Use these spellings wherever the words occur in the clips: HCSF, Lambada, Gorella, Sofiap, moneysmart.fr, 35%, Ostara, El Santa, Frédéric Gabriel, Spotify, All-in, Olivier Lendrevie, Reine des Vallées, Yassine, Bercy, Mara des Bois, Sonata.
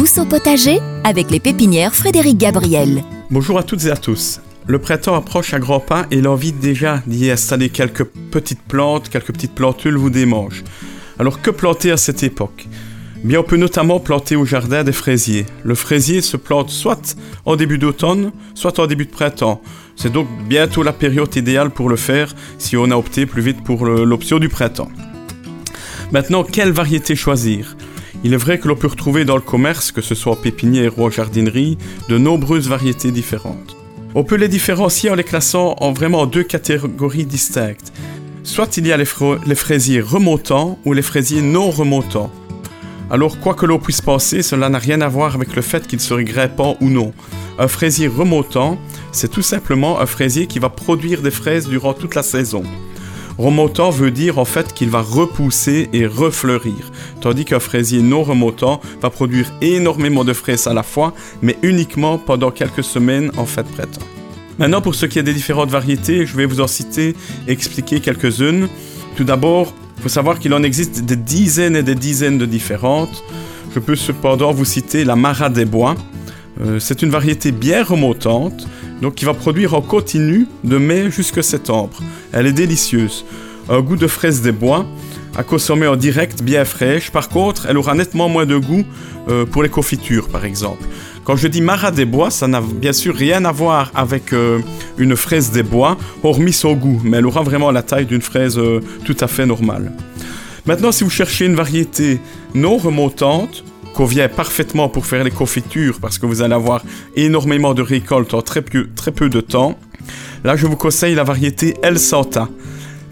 douce au potager avec les pépinières Frédéric Gabriel. Bonjour à toutes et à tous. Le printemps approche à grands pas et l'envie déjà d'y installer quelques petites plantules vous démange. Alors que planter à cette époque ? Bien, on peut notamment planter au jardin des fraisiers. Le fraisier se plante soit en début d'automne, soit en début de printemps. C'est donc bientôt la période idéale pour le faire si on a opté plus vite pour l'option du printemps. Maintenant, quelle variété choisir ? Il est vrai que l'on peut retrouver dans le commerce, que ce soit en pépinière ou en jardinerie, de nombreuses variétés différentes. On peut les différencier en les classant en deux catégories distinctes. Soit il y a les fraisiers remontants ou les fraisiers non remontants. Alors, quoi que l'on puisse penser, cela n'a rien à voir avec le fait qu'il serait grimpant ou non. Un fraisier remontant, c'est tout simplement un fraisier qui va produire des fraises durant toute la saison. Remontant veut dire en fait qu'il va repousser et refleurir, tandis qu'un fraisier non remontant va produire énormément de fraises à la fois, mais uniquement pendant quelques semaines en fin de printemps. Maintenant, pour ce qui est des différentes variétés, je vais vous en citer et expliquer quelques-unes. Tout d'abord, il faut savoir qu'il en existe des dizaines et des dizaines de différentes. Je peux cependant vous citer la Mara des Bois. C'est une variété bien remontante, donc qui va produire en continu de mai jusqu'à septembre. Elle est délicieuse. Un goût de fraise des bois, à consommer en direct, bien fraîche. Par contre, elle aura nettement moins de goût pour les confitures, par exemple. Quand je dis Mara des Bois, ça n'a bien sûr rien à voir avec une fraise des bois, hormis son goût, mais elle aura vraiment la taille d'une fraise tout à fait normale. Maintenant, si vous cherchez une variété non remontante, convient parfaitement pour faire les confitures parce que vous allez avoir énormément de récoltes en très peu de temps. Là, je vous conseille la variété El Santa.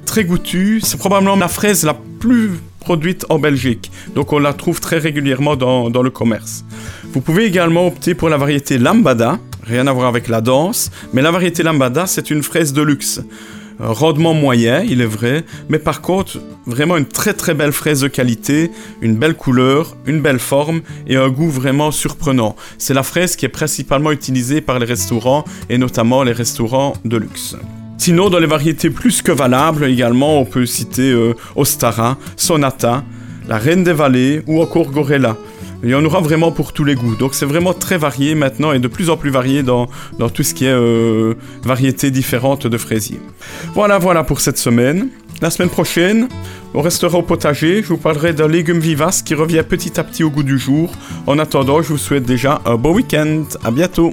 Très goûtue, c'est probablement la fraise la plus produite en Belgique, donc on la trouve très régulièrement dans le commerce. Vous pouvez également opter pour la variété Lambada, rien à voir avec la danse, mais la variété Lambada, c'est une fraise de luxe. Rendement moyen, il est vrai, mais par contre, vraiment une très très belle fraise de qualité, une belle couleur, une belle forme et un goût vraiment surprenant. C'est la fraise qui est principalement utilisée par les restaurants et notamment les restaurants de luxe. Sinon, dans les variétés plus que valables également, on peut citer Ostara, Sonata, la Reine des Vallées ou encore Gorella. Il y en aura vraiment pour tous les goûts, donc c'est vraiment très varié maintenant et de plus en plus varié dans tout ce qui est variétés différentes de fraisiers. Voilà pour cette semaine. La semaine prochaine, on restera au potager, je vous parlerai d'un légume vivace qui revient petit à petit au goût du jour. En attendant, je vous souhaite déjà un bon week-end, à bientôt.